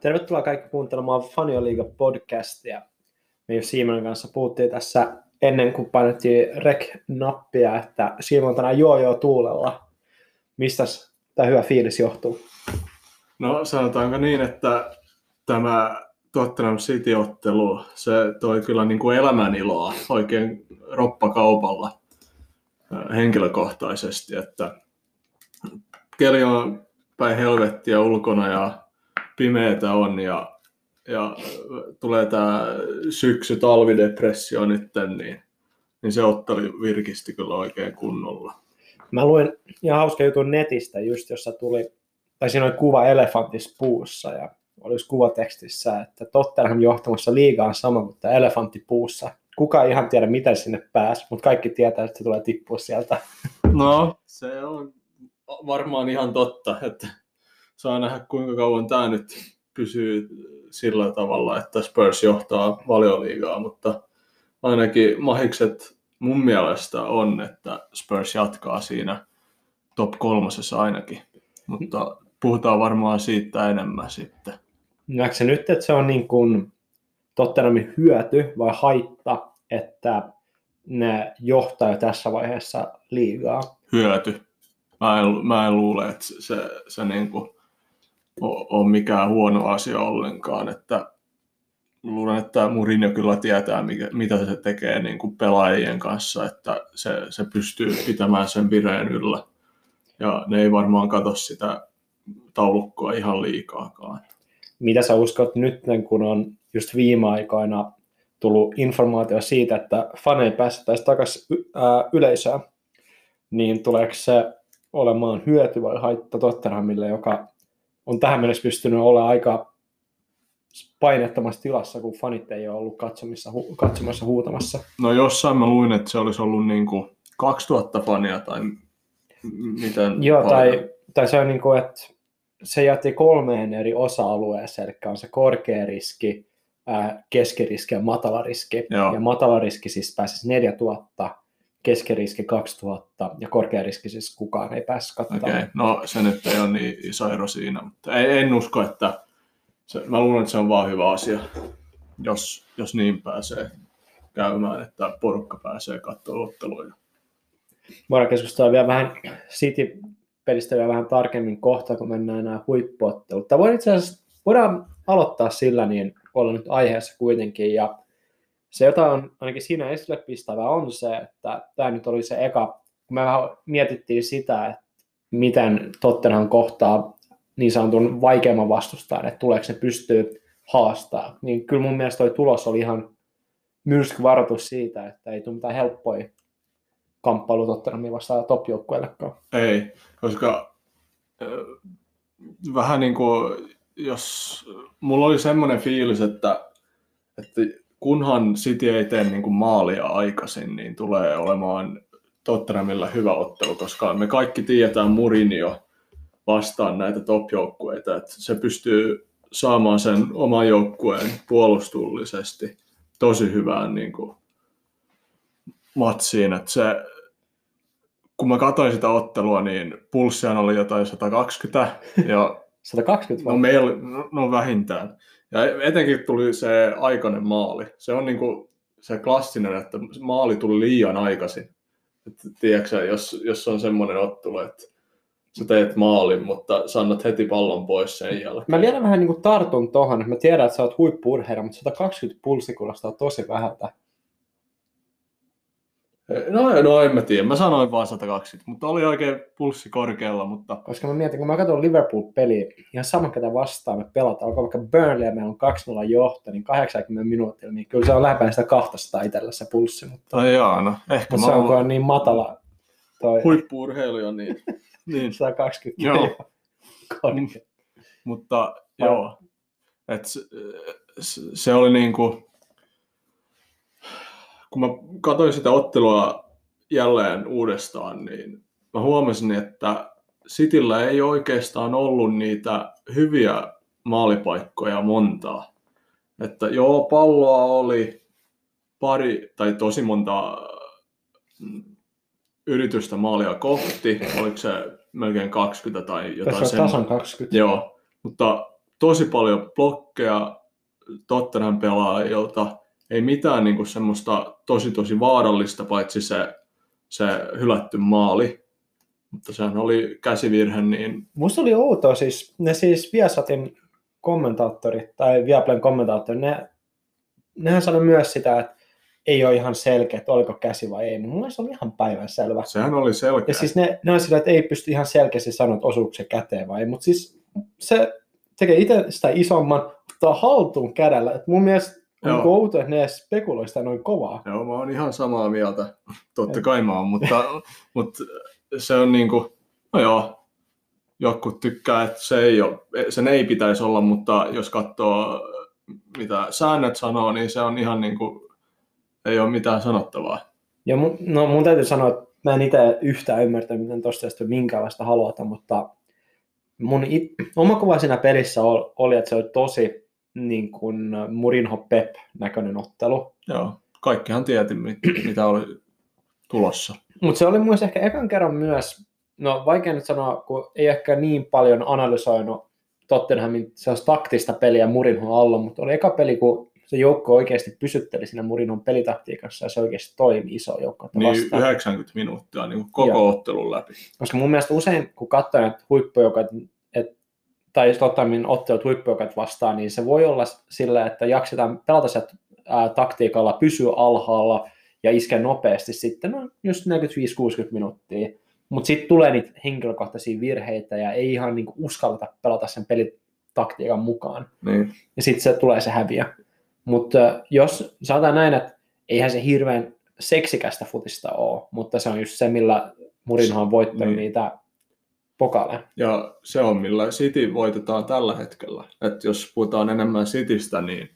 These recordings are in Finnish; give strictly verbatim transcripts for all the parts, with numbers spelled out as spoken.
Tervetuloa kaikki kuuntelemaan Fanio Liiga-podcastia. Me jo Simonin kanssa puhuttiin tässä ennen kuin painettiin rec-nappia, että Simon tänään juo jo tuulella. Mistä tämä hyvä fiilis johtuu? No sanotaanko niin, että tämä Tottenham City-ottelu, se toi kyllä niin kuin elämäniloa oikein roppakaupalla henkilökohtaisesti, että keli on päin helvettiä ulkona ja pimeätä on ja, ja tulee tämä syksy-talvidepressio nytten, niin, niin se ottelu virkisti kyllä oikein kunnolla. Mä luin ihan hauska jutun netistä just, jossa tuli, tai siinä oli kuva elefanttispuussa ja olisi kuvatekstissä, että Tottenham johtamassa liigaan sama kuin tämä elefanttipuussa. Kukaan ei ihan tiedä, miten sinne pääsi, mutta kaikki tietää, että se tulee tippua sieltä. No, se on varmaan ihan totta, että saa nähdä, kuinka kauan tämä nyt pysyy sillä tavalla, että Spurs johtaa Valioliigaa, mutta ainakin mahikset mun mielestä on, että Spurs jatkaa siinä top kolmosessa ainakin, mutta puhutaan varmaan siitä enemmän sitten. Näetkö se nyt, että se on niin kuin Tottenhamin hyöty vai haitta, että ne johtaa jo tässä vaiheessa liigaa? Hyöty. Mä en, mä en luule, että se, se niin kuin on mikään huono asia ollenkaan, että luulen, että Mourinho kyllä tietää, mikä, mitä se tekee niin kuin pelaajien kanssa, että se, se pystyy pitämään sen vireen yllä. Ja ne ei varmaan katso sitä taulukkoa ihan liikaakaan. Mitä sä uskot nyt, kun on just viime aikoina tullut informaatio siitä, että faneja päästettäisiin takaisin yleisöön, niin tuleeko se olemaan hyöty vai haitta Tottenhamille, joka on tähän mennessä pystynyt olemaan aika painettomassa tilassa, kun fanit ei ole ollut katsomassa, hu- katsomassa huutamassa. No jossain mä luin, että se olisi ollut niin kuin kaksituhatta fania tai miten. Joo, tai, tai se on niin kuin, että se jätti kolmeen eri osa-alueeseen, eli on se korkea riski, keskiriski ja matala riski. Joo. Ja matala riski siis pääsisi neljätuhatta, keskiriski kaksituhatta ja korkea riski siis kukaan ei päässyt katsomaan. Okei, okay. No se nyt ei ole niin iso ero siinä, mutta ei, en usko, että se, mä luulen, että se on vaan hyvä asia, jos, jos niin pääsee käymään, että porukka pääsee katsomaan otteluja. Voidaan keskustella vielä vähän City pelistä vielä vähän tarkemmin kohta, kun mennään nämä huippuottelut. Voidaan itse asiassa voidaan aloittaa sillä, niin olla nyt aiheessa kuitenkin. Ja se, jota on ainakin siinä esille pistävää, on se, että tämä nyt oli se eka, kun me vähän mietittiin sitä, että miten Tottenham kohtaa niin sanotun vaikeamman vastustajan, että tuleeko ne pystyy haastamaan. Niin kyllä mun mielestä toi tulos oli ihan myrskyvaroitus siitä, että ei tule mitään helppoa kamppailu Tottenhamia vastaan top-joukkueellekaan. Ei, koska äh, vähän niin kuin, jos mulla oli semmoinen fiilis, että, että kunhan City ei tee niin kuin maalia aikaisin, niin tulee olemaan Tottenhamilla hyvä ottelu, koska me kaikki tiedetään Mourinho vastaan näitä top-joukkueita, että se pystyy saamaan sen oman joukkueen puolustullisesti tosi hyvään niin kuin matsiin, että se, kun mä katsoin sitä ottelua, niin pulssihan oli jotain sata kaksikymmentä. Ja sata kaksikymmentä? No, meillä, no vähintään. Ja etenkin tuli se aikainen maali. Se on niinku se klassinen, että maali tuli liian aikaisin. Et, tiedätkö, jos, jos on semmoinen ottelu, että sä teet maalin, mutta sä annat heti pallon pois sen jälkeen. Mä vielä vähän niinku tartun tohon, että mä tiedän, että sä oot huippu-urheilija, mutta sata kaksikymmentä pulssi kuulostaa tosi vähältä. No, no en mä tiedä. Mä sanoin vaan sata kaksikymmentä, mutta oli oikein pulssi korkealla. Mutta koska mä mietin, kun mä katson Liverpool-peliä, ihan sama ketä vastaan me pelataan, onko vaikka Burnley ja meillä on kaksi nolla johto, niin kahdeksankymmentä minuutilla, niin kyllä se on lähempänä sitä kaksisataa itsellä se pulssi. Mutta no, joo, no, ehkä mutta se on, on niin matala toi huippu-urheilija, niin, niin sata kaksikymmentä. Joo. Korkea. Mutta vai joo, et se, se oli niinku, kun mä katsoin sitä ottelua jälleen uudestaan, niin mä huomasin, että Cityllä ei oikeastaan ollut niitä hyviä maalipaikkoja montaa. Että joo, palloa oli pari tai tosi monta yritystä maalia kohti. Oliko se melkein kaksikymmentä tai jotain semmoista? Tasan kaksikymmentä. Joo, mutta tosi paljon blokkeja Tottenham pelaajilta, ei mitään niin kuin semmoista tosi tosi vaarallista, paitsi se, se hylätty maali. Mutta sehän oli käsivirhe, niin... Musta oli outoa, siis ne siis Viasatin kommentaattorit, tai Viaplayn kommentaattorit, ne, nehän sanoi myös sitä, että ei ole ihan selkeä, että oliko käsi vai ei, mutta mun mielestä oli ihan päivänselvä. Sehän oli selkeä. Ja siis ne, ne on sillä, että ei pysty ihan selkeästi sanoa, että osuuko se käteen vai ei, mutta siis se tekee itse sitä isomman, ottaa haltuun kädellä, että mun mielestä on outo, että ne edes spekuloi sitä noin kovaa. Joo, mä oon ihan samaa mieltä, totta kai mä oon, mutta... mutta... Se on niinku, no joo, jotkut tykkää, että se ei ole, sen ei pitäisi olla, mutta jos katsoo mitä säännöt sanoo, niin se on ihan niinku, ei ole mitään sanottavaa. Ja mun, no mun täytyy sanoa, että mä en itse yhtään ymmärtänyt, miten tosta ei ole minkäänlaista haluata, mutta mun it, oma kuva siinä pelissä oli, että se oli tosi niin kuin Mourinho Pep näköinen ottelu. Joo, kaikkihan tieti, mitä oli tulossa. Mutta se oli myös ehkä ekan kerran myös, no vaikea nyt sanoa, kun ei ehkä niin paljon analysoinut Tottenhamin taktista peliä Mourinhon alla, mutta oli eka peli, kun se joukko oikeasti pysytteli siinä Mourinhon pelitaktiikassa ja se oikeasti toimi iso joukko. Niin yhdeksänkymmentä minuuttia niin koko Joo. ottelun läpi. Koska mun mielestä usein, kun katsoo näitä huippujoukat, tai Tottenhamin ottelut huippujoukat vastaan, niin se voi olla sillä, että jaksetaan pelata sieltä ää, taktiikalla, pysyä alhaalla, ja iskee nopeasti sitten, no just neljäkymmentäviisi kuusikymmentä minuuttia. Mutta sitten tulee niitä henkilökohtaisia virheitä ja ei ihan niinku uskalleta pelata sen pelitaktiikan mukaan. Niin. Ja sitten se tulee se häviö. Mutta jos sanotaan näin, että eihän se hirveän seksikästä futista ole, mutta se on just se, millä Mourinho on voittanut niin. niitä pokaaleja. Ja se on, millä City voitetaan tällä hetkellä. Et jos puhutaan enemmän Citystä, niin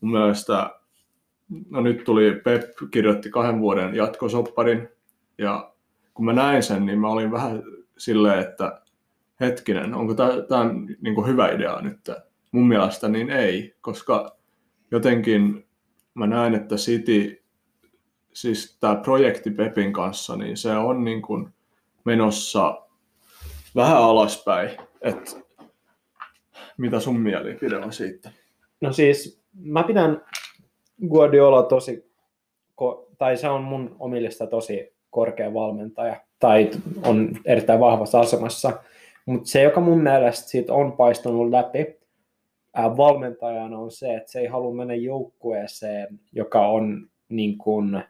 mun mielestä... No nyt tuli, Pep kirjoitti kahden vuoden jatkosopparin, ja kun mä näin sen, niin mä olin vähän silleen, että hetkinen, onko tämä niinku hyvä idea nyt? Mun mielestä niin ei, koska jotenkin mä näen, että City, siis tämä projekti Pepin kanssa, niin se on niinku menossa vähän alaspäin. Et, mitä sun mielipide on siitä? No siis mä pidän... Guardiola tosi, tai se on mun omillista tosi korkea valmentaja, tai on erittäin vahvassa asemassa, mutta se, joka mun mielestä siitä on paistunut läpi ää, valmentajana on se, että se ei halua mennä joukkueeseen, joka on niin kuin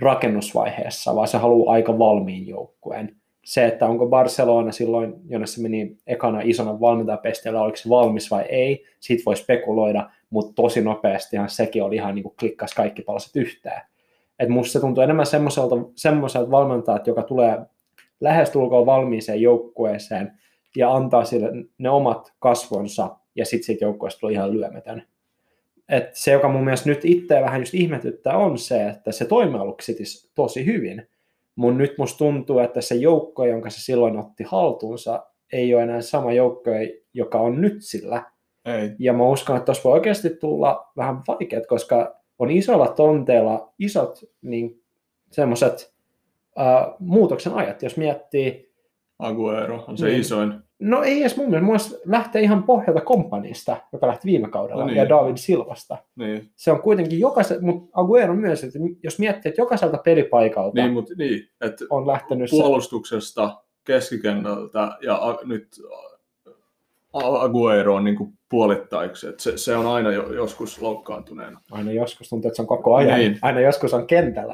rakennusvaiheessa, vaan se haluaa aika valmiin joukkueen. Se, että onko Barcelona silloin, jonne se meni ekana isona valmentajapesteellä, oliko se valmis vai ei, siitä voi spekuloida, mutta tosi nopeastihan sekin oli ihan niin kuin klikkas kaikki palaset yhteen. Et musta se tuntuu enemmän semmoiselta, semmoiselta valmentajalta, joka tulee lähestulkoon valmiiseen joukkueeseen ja antaa sille ne omat kasvonsa ja sitten siitä joukkueesta tulee ihan lyömätön. Et se, joka mun mielestä nyt itseä vähän just ihmetyttää, on se, että se toimi aluksi tosi hyvin. Mun nyt musta tuntuu, että se joukko, jonka se silloin otti haltuunsa, ei ole enää sama joukko, joka on nyt sillä. Ei. Ja mä uskon, että tuossa voi oikeasti tulla vähän vaikeat, koska on isolla tonteilla isot niin semmoiset äh, muutoksen ajat, jos miettii... Aguero on se niin, isoin. No ei edes mun mielestä. Mun mielestä lähtee ihan pohjalta Kompanista, joka lähti viime kaudella, no niin. ja David Silvasta. Niin. Se on kuitenkin jokaisen, mutta Aguero myös, että jos miettii, että jokaiselta pelipaikalta niin, mutta, niin, että on lähtenyt... Puolustuksesta, se... keskikentältä ja a, nyt... Aguero on niinku puolittaiksi, se, se on aina jo, joskus loukkaantuneena. Aina joskus tuntuu, että se on koko ajan. Niin. Aina joskus on kentällä.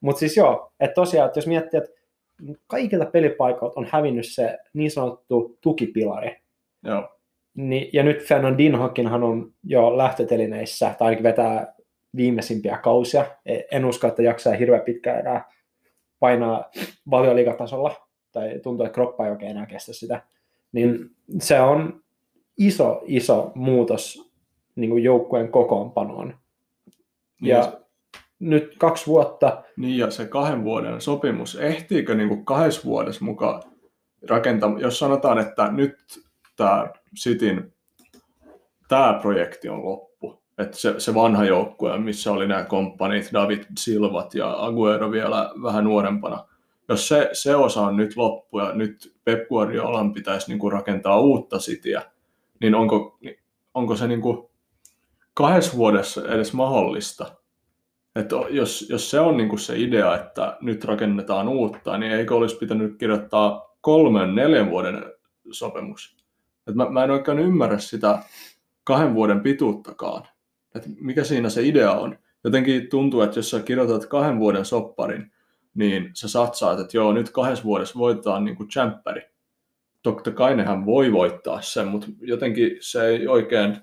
Mutta siis joo, että tosiaan, että jos miettii, että kaikilta pelipaikalta on hävinnyt se niin sanottu tukipilari. Joo. Ni, ja nyt Fernandinhokinhan on jo lähtötelineissä, tai ainakin vetää viimeisimpiä kausia. En usko, että jaksaa hirveän pitkään enää painaa Valioliigatasolla, tai tuntuu, että kroppa ei oikein enää kestä sitä. Niin se on iso, iso muutos niin kuin joukkueen kokoonpanoon. Niin ja se, nyt kaksi vuotta... Niin ja se kahden vuoden sopimus, ehtiikö niin kuin kahdessa vuodessa mukaan rakentamaan? Jos sanotaan, että nyt tämä Cityn tämä projekti on loppu, että se, se vanha joukkue, missä oli nämä komppanit, David Silvat ja Aguero vielä vähän nuorempana, jos se, se osa on nyt loppu ja nyt Pep Guardiolan pitäisi niinku rakentaa uutta Cityä, niin onko, onko se niin kuin kahdessa vuodessa edes mahdollista? Että jos, jos se on niin kuin se idea, että nyt rakennetaan uutta, niin eikö olisi pitänyt kirjoittaa kolmen, neljän vuoden sopimus? Että mä, mä en oikein ymmärrä sitä kahden vuoden pituuttakaan. Että mikä siinä se idea on? Jotenkin tuntuu, että jos sä kirjoitat kahden vuoden sopparin, niin sä satsaat, että joo, nyt kahdessa vuodessa voitetaan niin kuin tsemppäri. Totta kai nehän voi voittaa sen, mutta jotenkin se ei oikein...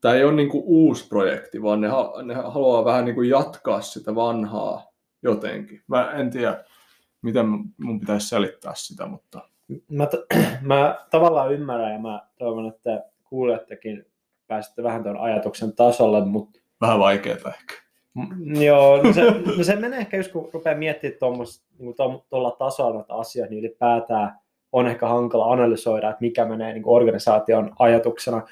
Tämä ei ole niin kuin uusi projekti, vaan ne, ne haluaa vähän niin kuin jatkaa sitä vanhaa jotenkin. Mä en tiedä, miten mun pitäisi selittää sitä, mutta... Mä, t- mä tavallaan ymmärrän ja mä toivon, että kuulijattekin pääsette vähän tuon ajatuksen tasolle, mutta... Vähän vaikeaa ehkä. M- joo, no se, no se menee ehkä just kun rupeaa miettimään tuolla niin tasolla näitä asioita, niin ylipäätään on ehkä hankala analysoida, että mikä menee niin kuin organisaation ajatuksena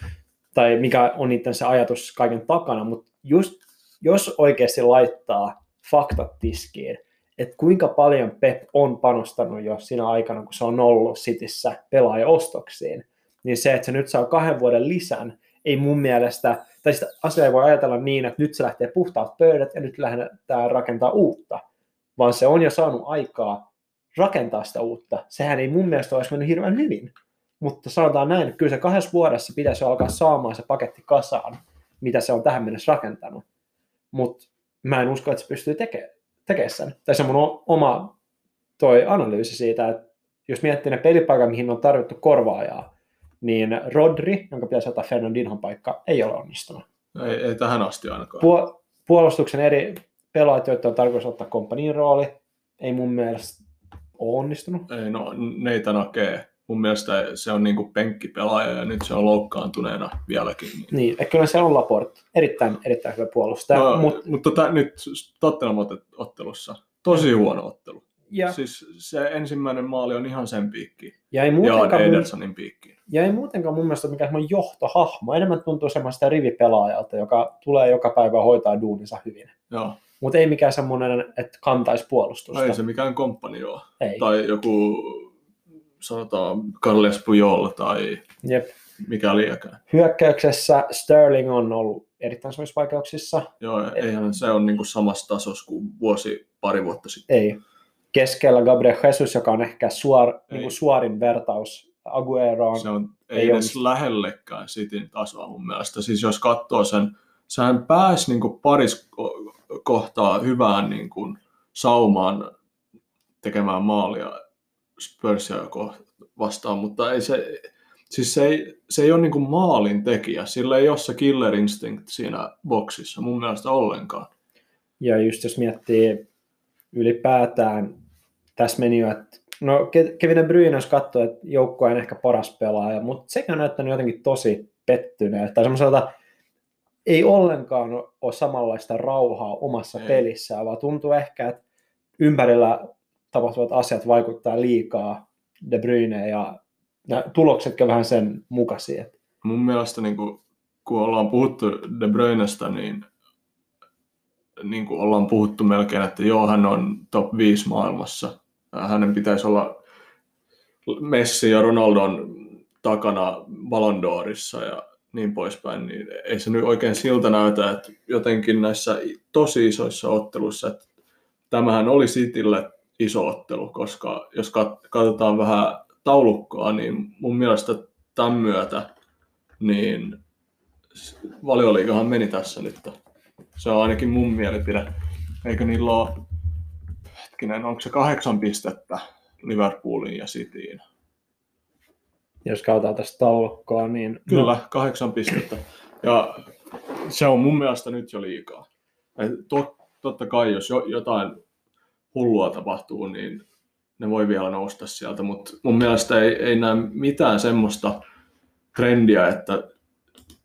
tai mikä on niiden se ajatus kaiken takana, mutta just jos oikeasti laittaa faktat tiskiin, että kuinka paljon Pep on panostanut jo siinä aikana, kun se on ollut Cityssä pelaajaostoksiin, niin se, että se nyt saa kahden vuoden lisän, ei mun mielestä, tai sitä asiaa voi ajatella niin, että nyt se lähtee puhtaat pöydät ja nyt lähdetään rakentaa uutta, vaan se on jo saanut aikaa rakentaa sitä uutta. Sehän ei mun mielestä olisi mennyt hirveän hyvin. Mutta sanotaan näin, että kyllä se kahdessa vuodessa pitäisi alkaa saamaan se paketti kasaan, mitä se on tähän mennessä rakentanut. Mutta mä en usko, että se pystyy tekemään teke sen. Tai se mun oma toi analyysi siitä, että jos miettii ne pelipaikat, mihin on tarvittu korvaajaa, niin Rodri, jonka pitäisi ottaa Fernandinhon paikka, ei ole onnistunut. Ei, ei tähän asti ainakaan. Puol- puolustuksen eri pelaajat, joita on tarkoitus ottaa Kompanin rooli, ei mun mielestä ole onnistunut. Ei, no neitä nakee. Mun mielestä se on niinku penkkipelaaja ja nyt se on loukkaantuneena vieläkin. Niin, kyllä se on Laporte. Erittäin, erittäin hyvä puolustaja. No, Mut... Mutta t- nyt Tottenham-ottelussa tosi huono ottelu. Ja... Siis se ensimmäinen maali on ihan sen piikkiin. Ja ei muutenkaan, Edersonin piikkiin. Ja ei muutenkaan mun mielestä mikään semmoinen johtohahmo. Enemmän tuntuu semmoista rivipelaajalta, joka tulee joka päivä hoitaa duuninsa hyvin. Joo. Mutta ei mikään semmoinen, että kantaisi puolustusta. Ei se mikään Kompani ole. Ei. Tai joku... sanotaan Carles Puyol tai Jep. mikä liikaa. Hyökkäyksessä Sterling on ollut erittäin suurissa vaikeuksissa. Joo, eihän se ole niinku samassa tasossa kuin vuosi, pari vuotta sitten. Ei. Keskellä Gabriel Jesus, joka on ehkä suor, niinku suorin vertaus Agueroon. Se on ei, ei edes on... lähellekään Cityn tasoa mun mielestä. Siis jos katsoo sen, sehän pääsi niinku paris kohtaa hyvään niinku saumaan tekemään maalia Spursia vastaan, mutta ei se, siis se, ei, se ei ole niin kuin maalin tekijä. Sillä ei ole se killer instinct siinä boksissa mun mielestä ollenkaan. Ja just jos miettii ylipäätään, tässä meni jo, että no Kevin De Bruyne jos katsoo, että joukkue on ehkä paras pelaaja, mutta sekin on näyttänyt jotenkin tosi pettyneeltä. Tai semmoiselta ei ollenkaan ole samanlaista rauhaa omassa ei. pelissään, vaan tuntuu ehkä, että ympärillä tapahtuvat asiat vaikuttaa liikaa De Bruyne ja tuloksetkin vähän sen mukaisia. Mun mielestä niin kun, kun ollaan puhuttu De Bruynestä, niin, niin kun ollaan puhuttu melkein, että joo, hän on top viisi maailmassa. Hänen pitäisi olla Messi ja Ronaldon takana Ballon d'Orissa ja niin poispäin. Niin ei se nyt oikein siltä näytä, että jotenkin näissä tosi isoissa otteluissa, että tämähän oli Citylle iso ottelu, koska jos katsotaan vähän taulukkoa, niin mun mielestä tämän myötä, niin Valioliigahan meni tässä nyt. Se on ainakin mun mielipide. Eikö niillä ole, hetkinen, onko se kahdeksan pistettä Liverpooliin ja Cityin? Jos katsotaan tästä taulukkoa, niin... Kyllä, kahdeksan pistettä. Ja se on mun mielestä nyt jo liikaa. Tot, totta kai, jos jotain... hullua tapahtuu, niin ne voi vielä nousta sieltä, mutta mun mielestä ei, ei näe mitään semmoista trendiä, että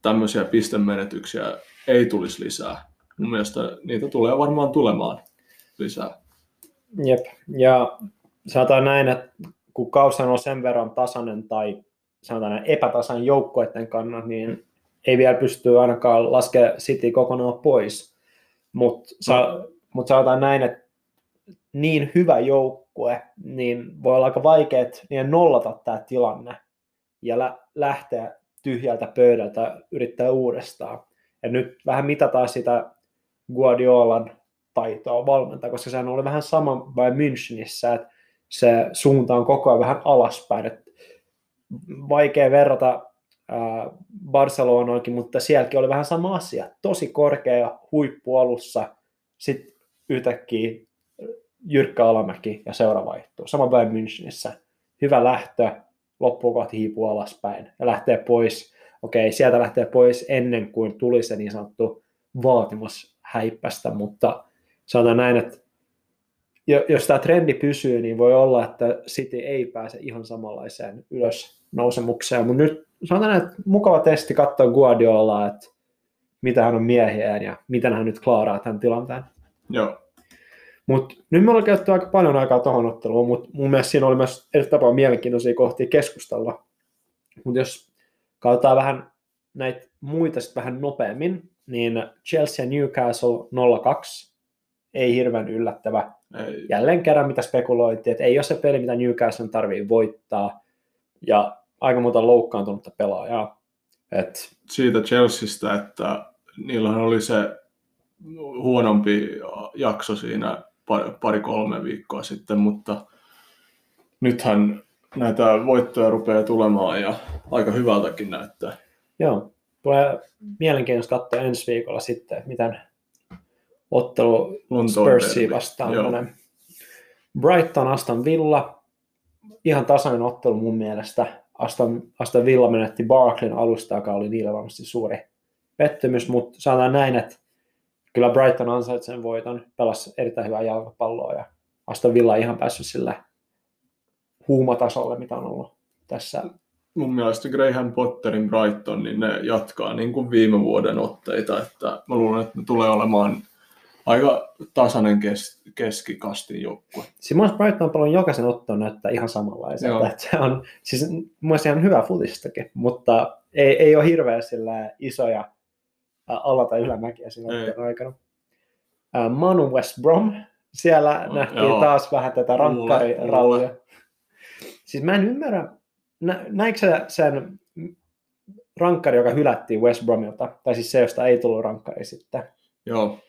tämmöisiä pistemenetyksiä ei tulisi lisää. Mun mielestä niitä tulee varmaan tulemaan lisää. Jep, ja sanotaan näin, että kun kausi on sen verran tasainen tai sanotaan näin epätasainen joukkueiden kannat, niin ei vielä pysty ainakaan laskemaan City kokonaan pois, mutta sa- mut sanotaan näin, että niin hyvä joukkue, niin voi olla aika vaikeat niin nollata tämä tilanne ja lähteä tyhjältä pöydältä yrittää uudestaan. Ja nyt vähän mitataan sitä Guardiolan taitoa valmentaa, koska sehän oli vähän sama Bayern Münchenissä, että se suunta on koko ajan vähän alaspäin. Että vaikea verrata Barcelonaankin, mutta sielläkin oli vähän sama asia. Tosi korkea huippu alussa, sitten yhtäkkiä jyrkkä alamäki ja seura vaihtuu. Sama Bayern Münchenissä. Hyvä lähtö, loppuun kohti hiipuu alaspäin ja lähtee pois. Okei, sieltä lähtee pois ennen kuin tuli se niin sanottu vaatimus häippästä, mutta sanotaan näin, että jos tämä trendi pysyy, niin voi olla, että City ei pääse ihan samanlaiseen ylösnousemukseen, mutta nyt sanotaan näin, että mukava testi katsoa Guardiolaa, että mitä hän on miehiään ja miten hän nyt klaaraa tämän tilanteen. Joo. Mut nyt me ollaan käytetty aika paljon aikaa tuohon otteluun, mutta mun mielestä siinä oli myös eri tapaa mielenkiintoisia kohtia keskustella. Mutta jos katsotaan vähän näitä muita sitten vähän nopeammin, niin Chelsea Newcastle nolla kaksi, ei hirveän yllättävä. Ei. Jälleen kerran mitä spekuloitiin, että ei ole se peli, mitä Newcastle tarvii voittaa, ja aika muuta loukkaantunutta pelaajaa. Et... Siitä Chelseasta, että niillähän oli se huonompi jakso siinä pari-kolme viikkoa sitten, mutta nythän näitä voittoja rupeaa tulemaan ja aika hyvältäkin näyttää. Joo, tulee mielenkiintoista katsoa ensi viikolla sitten, miten ottelu Spursia vastaan. Brighton Aston Villa, ihan tasainen ottelu mun mielestä. Aston, Aston Villa menetti Barclayn alusta, joka oli niillä varmasti suuri pettymys, mutta sanotaan näin, että kyllä Brighton ansaitsee sen voiton, pelasi erittäin hyvää jalkapalloa ja Aston Villa ei ihan päässyt sillä huumatasolle, mitä on ollut tässä. Mun mielestä Graham Potterin Brighton, niin ne jatkaa niin kuin viime vuoden otteita, että mä luulen, että ne tulee olemaan aika tasainen kes- keskikastin joukkue. Siis mun Brighton on paljon jokaisen ottoon näyttää ihan samanlaiselta, että se on siis mun mielestä ihan hyvä futistakin, mutta ei, ei ole hirveän sillä isoja alla- tai ylämäkiä silloin aikana. Manu West Brom, siellä no, nähtiin joo. Taas vähän tätä rankkarirallia. Siis mä en ymmärrä, nä- näikö sen rankkari, joka hylättiin West Bromilta, tai siis se, josta ei tullut rankkari sitten. Joo.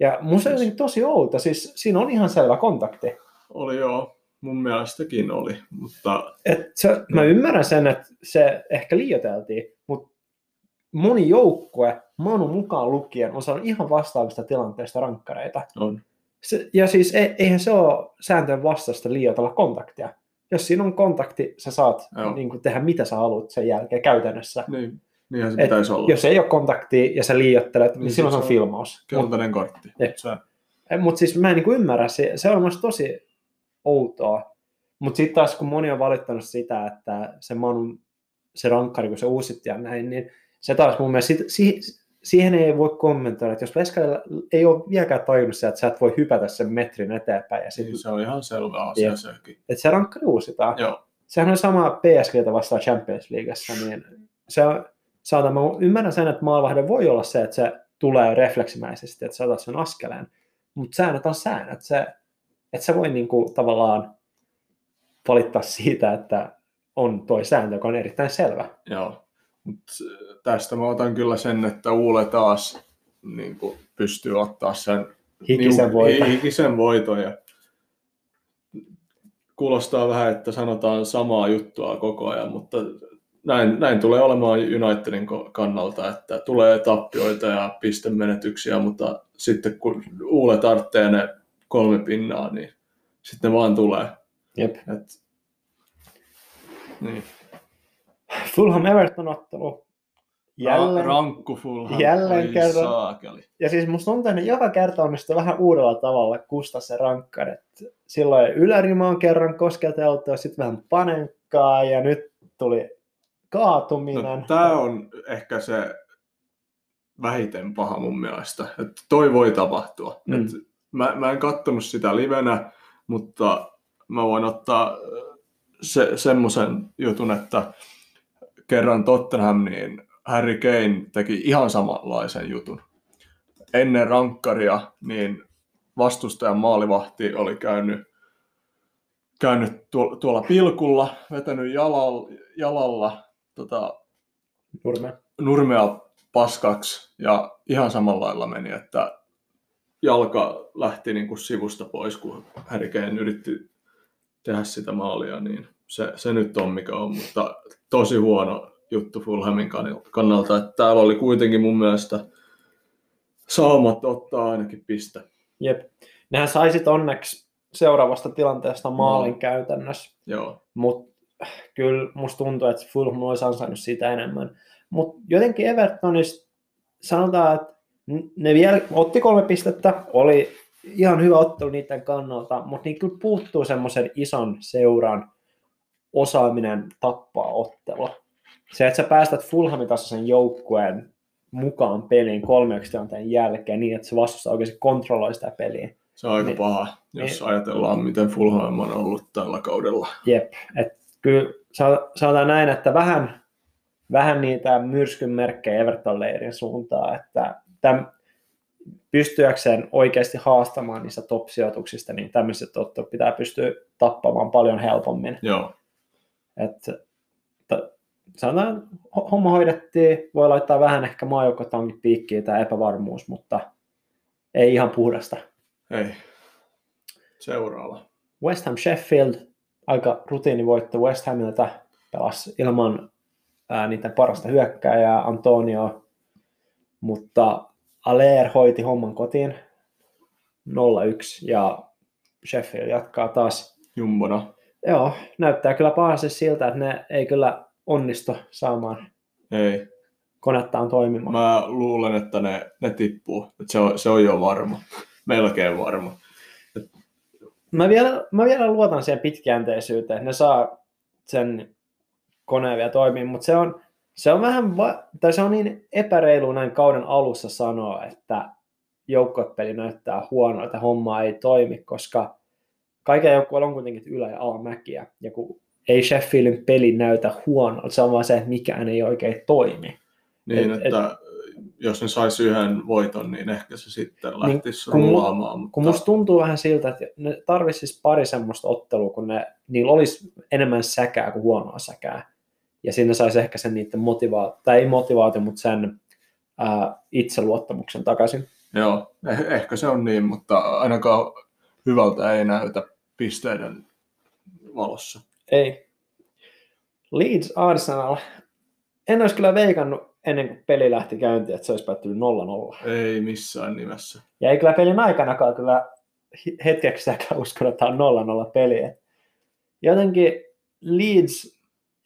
Ja mun se oli tosi outo, siis siinä on ihan selvä kontakti. Oli joo, mun mielestäkin oli, mutta... Et se, no. Mä ymmärrän sen, että se ehkä liioiteltiin, mutta moni joukkue, Manu mukaan lukien, on saanut ihan vastaavista tilanteista rankkareita. On. Se, ja siis e, eihän se ole sääntöön vastaista liioitella kontaktia. Jos siinä on kontakti, sä saat niin kuin, tehdä mitä sä haluat sen jälkeen käytännössä. Niin, niinhän se pitäisi olla. Jos ei ole kontaktia ja sä liioittelet, niin, niin silloin se on, on filmaus. Keltainen kortti. Mutta siis mä en niin kuin ymmärrä, se, se on myös tosi outoa. Mutta sitten taas kun moni on valittanut sitä, että se Manun, se rankkari, kun se uusitti ja näin, niin se taas mun mielestä, si, siihen ei voi kommentoida, että jos Veskarilla ei ole vieläkään tajunnut sitä, että sä et voi hypätä sen metrin eteenpäin. Ja sit, niin, se on ihan selvä asia ja, sekin. Että se rankkari uusitaan. Joo. Sehän on sama P S G:tä vastaan Champions Leaguessa. Niin se on, saatan, mä ymmärrän sen, että maalivahde voi olla se, että se tulee refleksimäisesti, että sä otat sen askeleen. Mutta säännöt on säännöt. Se, että sä voi niinku tavallaan valittaa siitä, että on toi sääntö, joka on erittäin selvä. Joo. Mut tästä mä otan kyllä sen, että Uule taas niin kun pystyy ottaa sen hikisen, niu, voita. hikisen voiton. Ja kuulostaa vähän, että sanotaan samaa juttua koko ajan, mutta näin, näin tulee olemaan Unitedin kannalta, että tulee tappioita ja pistemenetyksiä, mutta sitten kun Uule tarvitsee ne kolme pinnaa, niin sitten ne vaan tulee. Jep. Et, niin. Fulham Everton ottelu. Jälleen, rankku Fulham. Jälleen kerran. Saakeli. Ja siis musta on tehnyt joka kerta onnistunut vähän uudella tavalla kusta se rankkaan. Silloin ylärima on kerran kosketeltu ja sitten vähän panenkkaa ja nyt tuli kaatuminen. No, tää on ehkä se vähiten paha mun mielestä. Että toi voi tapahtua. Mm. Et mä, mä en kattonut sitä livenä, mutta mä voin ottaa se, semmoisen jutun, että kerran Tottenham, niin Harry Kane teki ihan samanlaisen jutun. Ennen rankkaria niin vastustajan maalivahti oli käynyt, käynyt tuolla pilkulla, vetänyt jalalla, jalalla tota, Nurmea. Nurmea paskaksi ja ihan samalla lailla meni, että jalka lähti niin kuin sivusta pois, kun Harry Kane yritti tehdä sitä maalia, niin se, se nyt on mikä on, mutta tosi huono juttu Fulhamin kannalta, että täällä oli kuitenkin mun mielestä saumat ottaa ainakin piste. Jep. Nehän saisit onneksi seuraavasta tilanteesta maalin no. käytännössä, mutta kyllä musta tuntuu, että Fulham olisi ansainnut siitä enemmän. Mutta jotenkin Evertonista sanotaan, että ne vielä otti kolme pistettä, oli ihan hyvä ottelu niiden kannalta, mutta niin kyllä puuttuu semmoisen ison seuran osaaminen tappaa ottelua. Se, että sä päästät Fulhamin tasaisen joukkueen mukaan peliin kolmeksi tilanteen jälkeen niin, että se vastustaja oikeasti kontrolloi sitä peliä. Se on aika niin, paha, jos niin, ajatellaan, miten Fulham on ollut tällä kaudella. Jep, että kyllä sanotaan näin, että vähän, vähän niitä myrskyn merkkejä Everton-leirin suuntaan, että tämän, pystyäkseen oikeasti haastamaan niistä top-sijoituksista, niin tämmöiset ottelut pitää pystyä tappamaan paljon helpommin. Joo. Että sanotaan, homma hoidettiin, voi laittaa vähän ehkä maajoukkotankin piikkiin tämä epävarmuus, mutta ei ihan puhdasta. Ei. Seuraava. West Ham Sheffield, aika rutiinivoitto West Hamilta, pelasi ilman ää, niiden parasta hyökkääjää Antonio, mutta Allaire hoiti homman kotiin nolla yksi ja Sheffield jatkaa taas jumbona. Joo, näyttää kyllä pahasti siltä, että ne ei kyllä onnistu saamaan ei. konettaan toimimaan. Mä luulen, että ne, ne tippuu. Että se, on, se on jo varma. Melkein varma. Et... Mä, vielä, mä vielä luotan siihen pitkäjänteisyyteen, että ne saa sen koneen vielä toimimaan, mutta se on Se on, vähän va- tai se on niin epäreilu näin kauden alussa sanoa, että joukkuepeli näyttää huonoa, että homma ei toimi, koska kaikilla joukkueilla on kuitenkin ylä- ja alamäkiä. Ja kun ei Sheffieldin peli näytä huonolta, se on vaan se, että mikään ei oikein toimi. Niin, et, että et, jos ne saisi yhden voiton, niin ehkä se sitten lähtisi niin, rullaamaan. Mutta... Kun musta tuntuu vähän siltä, että ne tarvitsisi pari semmoista ottelua, kun ne, niillä olisi enemmän säkää kuin huonoa säkää. Ja siinä saisi ehkä sen niiden motivaatio, tai ei motivaatio, mutta sen ää, itseluottamuksen takaisin. Joo, eh- ehkä se on niin, mutta ainakaan hyvältä ei näytä pisteiden valossa. Ei. Leeds Arsenal. En olisi kyllä veikannut ennen kuin peli lähti käyntiin, että se olisi päättynyt nolla nolla. Ei missään nimessä. Ja ei kyllä pelin aikanakaan kyllä hetkeksi uskon, että on nolla nolla peliä. Jotenkin Leeds...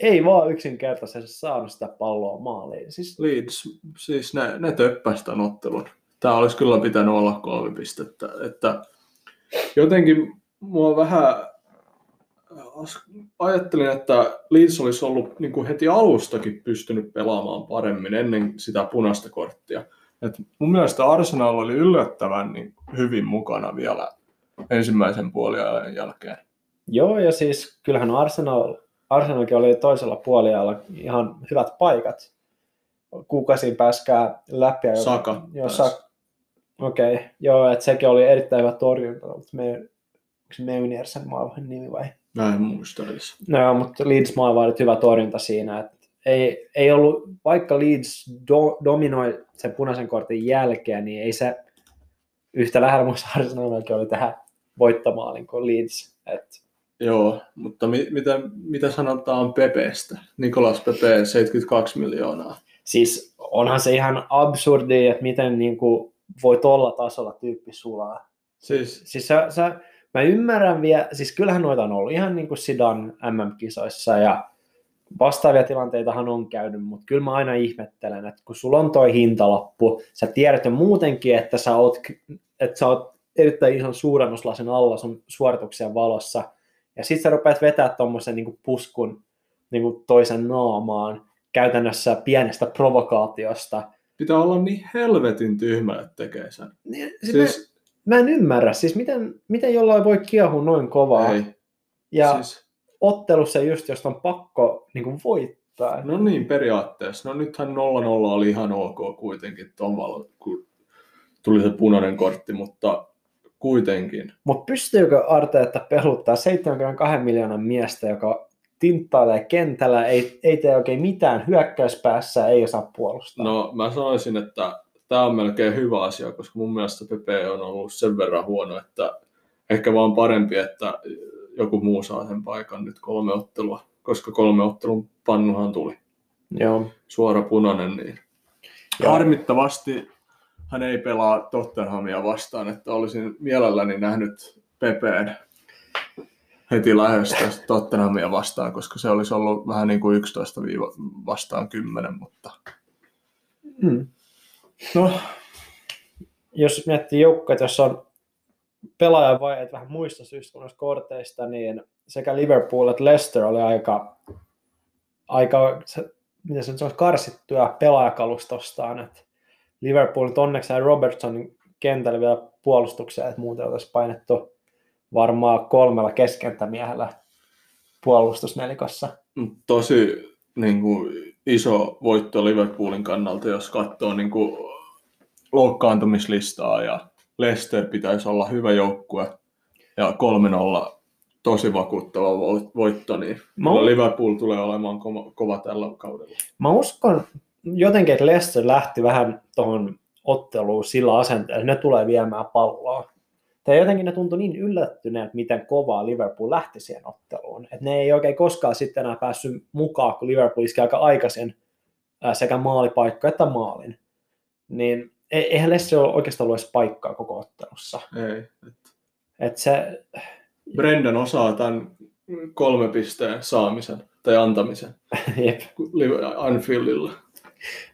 Ei vaan yksinkertaisesti saanut sitä palloa maaliin. Siis... Leeds, siis ne, ne töppäsi tämän ottelun. Tämä olisi kyllä pitänyt olla kolme pistettä. Että jotenkin mua vähän ajattelin, että Leeds olisi ollut niin kuin heti alustakin pystynyt pelaamaan paremmin ennen sitä punaista korttia. Et mun mielestä Arsenal oli yllättävän niin hyvin mukana vielä ensimmäisen puoliajan jälkeen. Joo, ja siis kyllähän Arsenal... Arsenalkin oli toisella puoliajalla ihan hyvät paikat. Kuukasiin pääskää läpi. Saka. Joo, Saka. Okei, okay. Joo, että sekin oli erittäin hyvä torjunta, mutta me, onko se Meuniersen maailman nimi vai? Näin muista edes. No joo, mutta Leeds maailma oli hyvä torjunta siinä. Että ei, ei ollut, vaikka Leeds do, dominoi sen punaisen kortin jälkeen, niin ei se yhtä lähellä muista Arsenalkin oli tähän voittomaalin kuin Leeds. Että... Joo, mutta mi- mitä, mitä sanotaan Pepestä? Nicolas Pepe, seitsemänkymmentäkaksi miljoonaa. Siis onhan se ihan absurdi, että miten niin kuin voit olla tasolla tyyppi sulaa. Siis, siis sä, sä, mä ymmärrän vielä, siis kyllähän noita on ollut ihan niin kuin Sidan M M-kisoissa ja vastaavia tilanteitahan on käynyt, mutta kyllä mä aina ihmettelen, että kun sulla on toi hintalappu, sä tiedät jo muutenkin, että sä oot, että sä oot erittäin ison suurennuslasin alla sun suorituksen valossa, ja sit sä rupeat vetää tommosen niinku puskun niinku toisen naamaan käytännössä pienestä provokaatiosta. Pitää olla niin helvetin tyhmä, että tekee sen. Niin, siis... mä, mä en ymmärrä. Siis miten, miten jollain voi kiehua noin kovaa? Ei. Ja siis... ottelussa just, jos on pakko niinku voittaa. No niin, periaatteessa. No nythän nolla nolla oli ihan ok kuitenkin tuon kun tuli se punainen kortti, mutta... Kuitenkin. Mutta pystyykö Arteetta peluttaa seitsemänkymmentäkaksi miljoonan miestä, joka tinttailee kentällä, ei, ei tee oikein mitään hyökkäyspäässä, ei osaa puolustaa. No mä sanoisin, että tämä on melkein hyvä asia, koska mun mielestä Pepe on ollut sen verran huono, että ehkä vaan parempi, että joku muu saa sen paikan nyt kolme ottelua, koska kolme ottelun pannuhan tuli. Joo. Suora punainen, niin joo. Harmittavasti hän ei pelaa Tottenhamia vastaan, että olisin mielelläni nähnyt Pepeen heti lähestyä Tottenhamia vastaan, koska se olisi ollut vähän niin kuin yksitoista vastaan kymmenen, mutta... Mm. No, jos miettii joukkueet, jossa on pelaajan vaiheet vähän muista syystä kuin korteista, niin sekä Liverpool että Leicester oli aika, aika se, miten se nyt olisi, karsittua pelaajakalustostaan. Et Liverpool onneksi ja Robertson kentällä vielä puolustukseen, että muuten oltaisiin painettu varmaan kolmella keskentämiehellä puolustusnelikossa. Tosi niin kuin, iso voitto Liverpoolin kannalta, jos katsoo niin kuin, loukkaantumislistaa, ja Leicester pitäisi olla hyvä joukkue ja kolme nolla tosi vakuuttava voitto, niin mä... Liverpool tulee olemaan kova, kova tällä kaudella. Mä uskon jotenkin, että Leicester lähti vähän tuohon otteluun sillä asenteella, ne tulee viemään palloa. Tai jotenkin ne tuntui niin yllättyneet, miten kovaa Liverpool lähti siihen otteluun. Että ne ei oikein koskaan sitten enää päässyt mukaan, kun Liverpool iski aika aikaisin sekä maalipaikka että maalin. Niin eihän Leicester ole oikeastaan ollut edes paikkaa koko ottelussa. Ei. Et se... Brendan osaa tämän kolme pisteen saamisen tai antamisen Jep. Anfieldilla.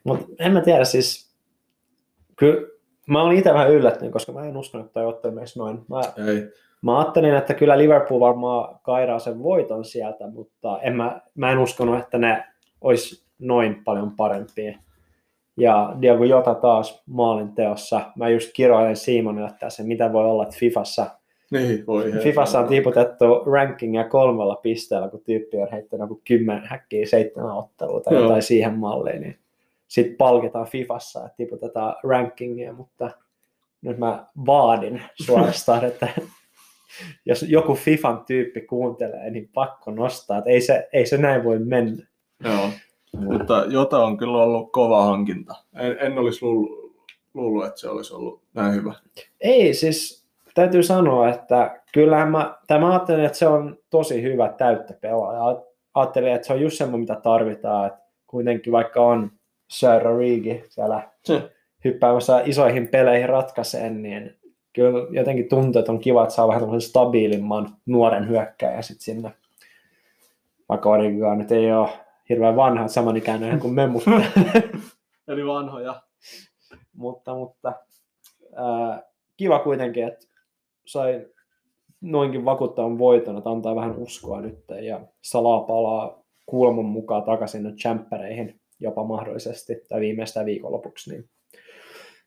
Mutta en mä tiedä siis... Kyllä... Mä olin itse vähän yllättynyt, koska mä en uskonut, että toi ottelu menisi noin. Mä, mä ajattelin, että kyllä Liverpool varmaan kairaa sen voiton sieltä, mutta en mä, mä en uskonut, että ne olisi noin paljon parempia. Ja Diogo Jota taas maalinteossa. Mä just kiroilen Simonille tässä, mitä voi olla, että Fifassa, niin, voi Fifassa on tiputettu rankingia kolmella pisteellä, kun tyyppi on heittänyt joku kymmenen häkkiä seitsemän ottelua tai jotain siihen malliin. Niin. Sitten palkitaan Fifassa, että tiputetaan rankingia, mutta nyt mä vaadin suorastaan, että jos joku Fifan tyyppi kuuntelee, niin pakko nostaa, että ei se, ei se näin voi mennä. Joo, mutta Jota on kyllä ollut kova hankinta. En, en olisi luullut, luullut, että se olisi ollut näin hyvä. Ei, siis täytyy sanoa, että kyllähän mä, tai mä ajattelin, että se on tosi hyvä täyttä pelaaja. Ajattelin, että se on just semmoinen, mitä tarvitaan, että kuitenkin vaikka on Sir Rigi siellä hmm. hyppäämässä isoihin peleihin ratkaiseen, niin kyllä jotenkin tuntuu, että on kiva, että saa vähän tämmöisen stabiilimman nuoren hyökkäjä sitten sinne. Vaikka Origikaan nyt ei ole hirveän vanha, samanikäinen kuin me, mutta... Eli vanhoja. mutta mutta äh, kiva kuitenkin, että sai noinkin vakuuttavan voiton, että antaa vähän uskoa nyt, ja Salaa palaa kuuleman mukaan takaisin tsemppäreihin. Jopa mahdollisesti, tai viimeistään viikonlopuksi. Niin.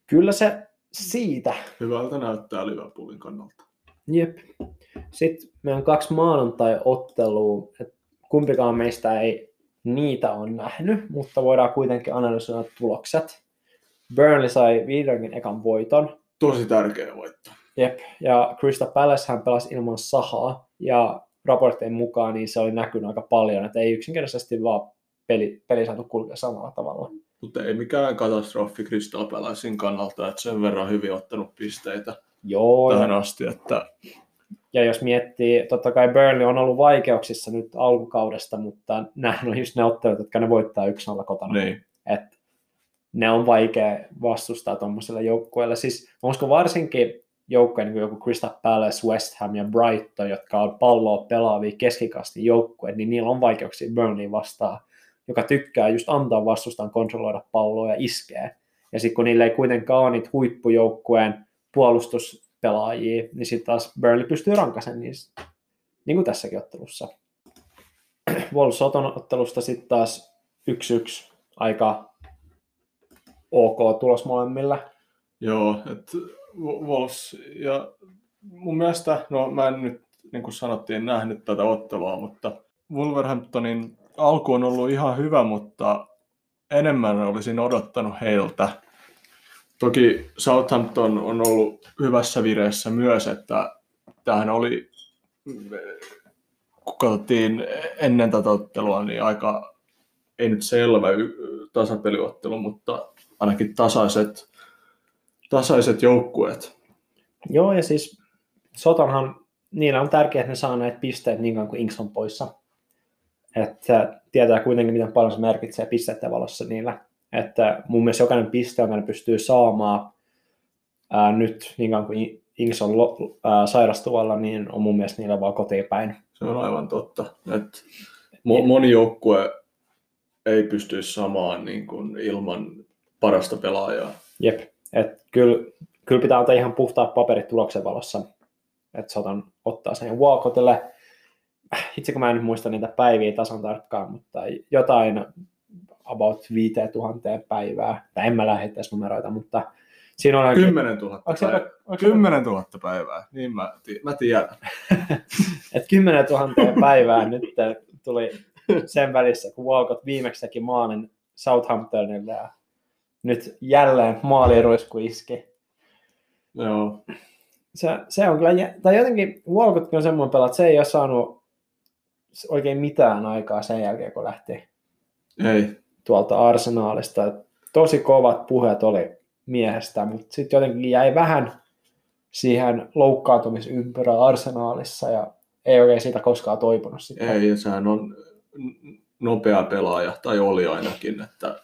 Kyllä se siitä. Hyvältä näyttää Liverpoolin kannalta. Jep. Sitten meillä on kaksi maanantai-ottelua. Kumpikaan meistä ei niitä ole nähnyt, mutta voidaan kuitenkin analysoida tulokset. Burnley sai vihdoinkin ekan voiton. Tosi tärkeä voitto. Jep. Ja Crystal Palace hän pelasi ilman sahaa. Ja raporttien mukaan niin se oli näkynyt aika paljon, että ei yksinkertaisesti vaan peli, peli saatu kulkea samalla tavalla. Mutta ei mikään katastrofi Crystal Palacen kannalta, että sen verran hyvin ottanut pisteitä Joo, tähän ja... asti. Että... Ja jos miettii, totta kai Burnley on ollut vaikeuksissa nyt alkukaudesta, mutta nämä on just ne ottelut, jotka ne voittaa yksi nolla kotona. Niin. Et ne on vaikea vastustaa tuommoisilla joukkueilla. Siis olisiko varsinkin joukkoja, niin kuin joku Crystal Palace, West Ham ja Brighton, jotka on palloa pelaavia keskikastin joukkueet, niin niillä on vaikeuksia Burnleyin vastaan, joka tykkää just antaa vastustaan kontrolloida palloa ja iskeä. Ja sitten kun niillä ei kuitenkaan ole niitä huippujoukkueen puolustuspelaajia, niin sitten taas Burnley pystyy rankaisen niistä, niin kuin tässäkin ottelussa. Wolves ottelusta sitten taas yksi yksi, aika ok tulos molemmilla. Joo, että Wolves ja mun mielestä, no mä en nyt, niin kuin sanottiin, nähnyt tätä ottelua, mutta Wolverhamptonin alku on ollut ihan hyvä, mutta enemmän olisin odottanut heiltä. Toki Southampton on ollut hyvässä vireessä myös, että tämähän oli kun katsottiin ennen tätä ottelua, niin aika, ei nyt selvä tasapeliottelu, mutta ainakin tasaiset, tasaiset joukkueet. Joo, ja siis Sotonhan, niillä on tärkeää, että ne saa näitä pisteet niin kauan kuin Inks on poissa. Että tietää kuitenkin, miten paljon se merkitsee pistettä valossa niillä. Että mun mielestä jokainen piste, joka ne pystyy saamaan ää, nyt niin kauan kuin Inks on ää, sairastuvalla, niin on mun mielestä niillä vaan kotiin päin. Se on aivan totta. Et moni joukkue ei pysty samaan niin kuin ilman parasta pelaajaa. Jep. Et kyllä, kyllä pitää ottaa ihan puhtaat paperit tuloksen valossa. Että saatan ottaa sen Walcottille. Itse kun mä en nyt muista niitä päiviä tasan tarkkaan, mutta jotain about viisituhatta päivää. Tai en mä lähde edes numeroita, mutta siinä on... kymmenen tuhatta päivää. kymmenen tuhatta päivää, niin mä, mä tiedän. Että kymmenen tuhatta päivää nyt tuli sen välissä, kun Walcott viimeksi teki maalin Southamptonille ja nyt jälleen maaliruisku iski. Joo. Se, se on kyllä, tai jotenkin Walcott on semmoinen pelaa, että se ei ole saanut oikein mitään aikaa sen jälkeen, kun lähti ei. Tuolta Arsenaalista. Tosi kovat puheet oli miehestä, mutta sitten jotenkin jäi vähän siihen loukkaantumisympyrään Arsenaalissa ja ei oikein siitä koskaan toipunut. Sitten. Ei, ja sehän on nopea pelaaja, tai oli ainakin, että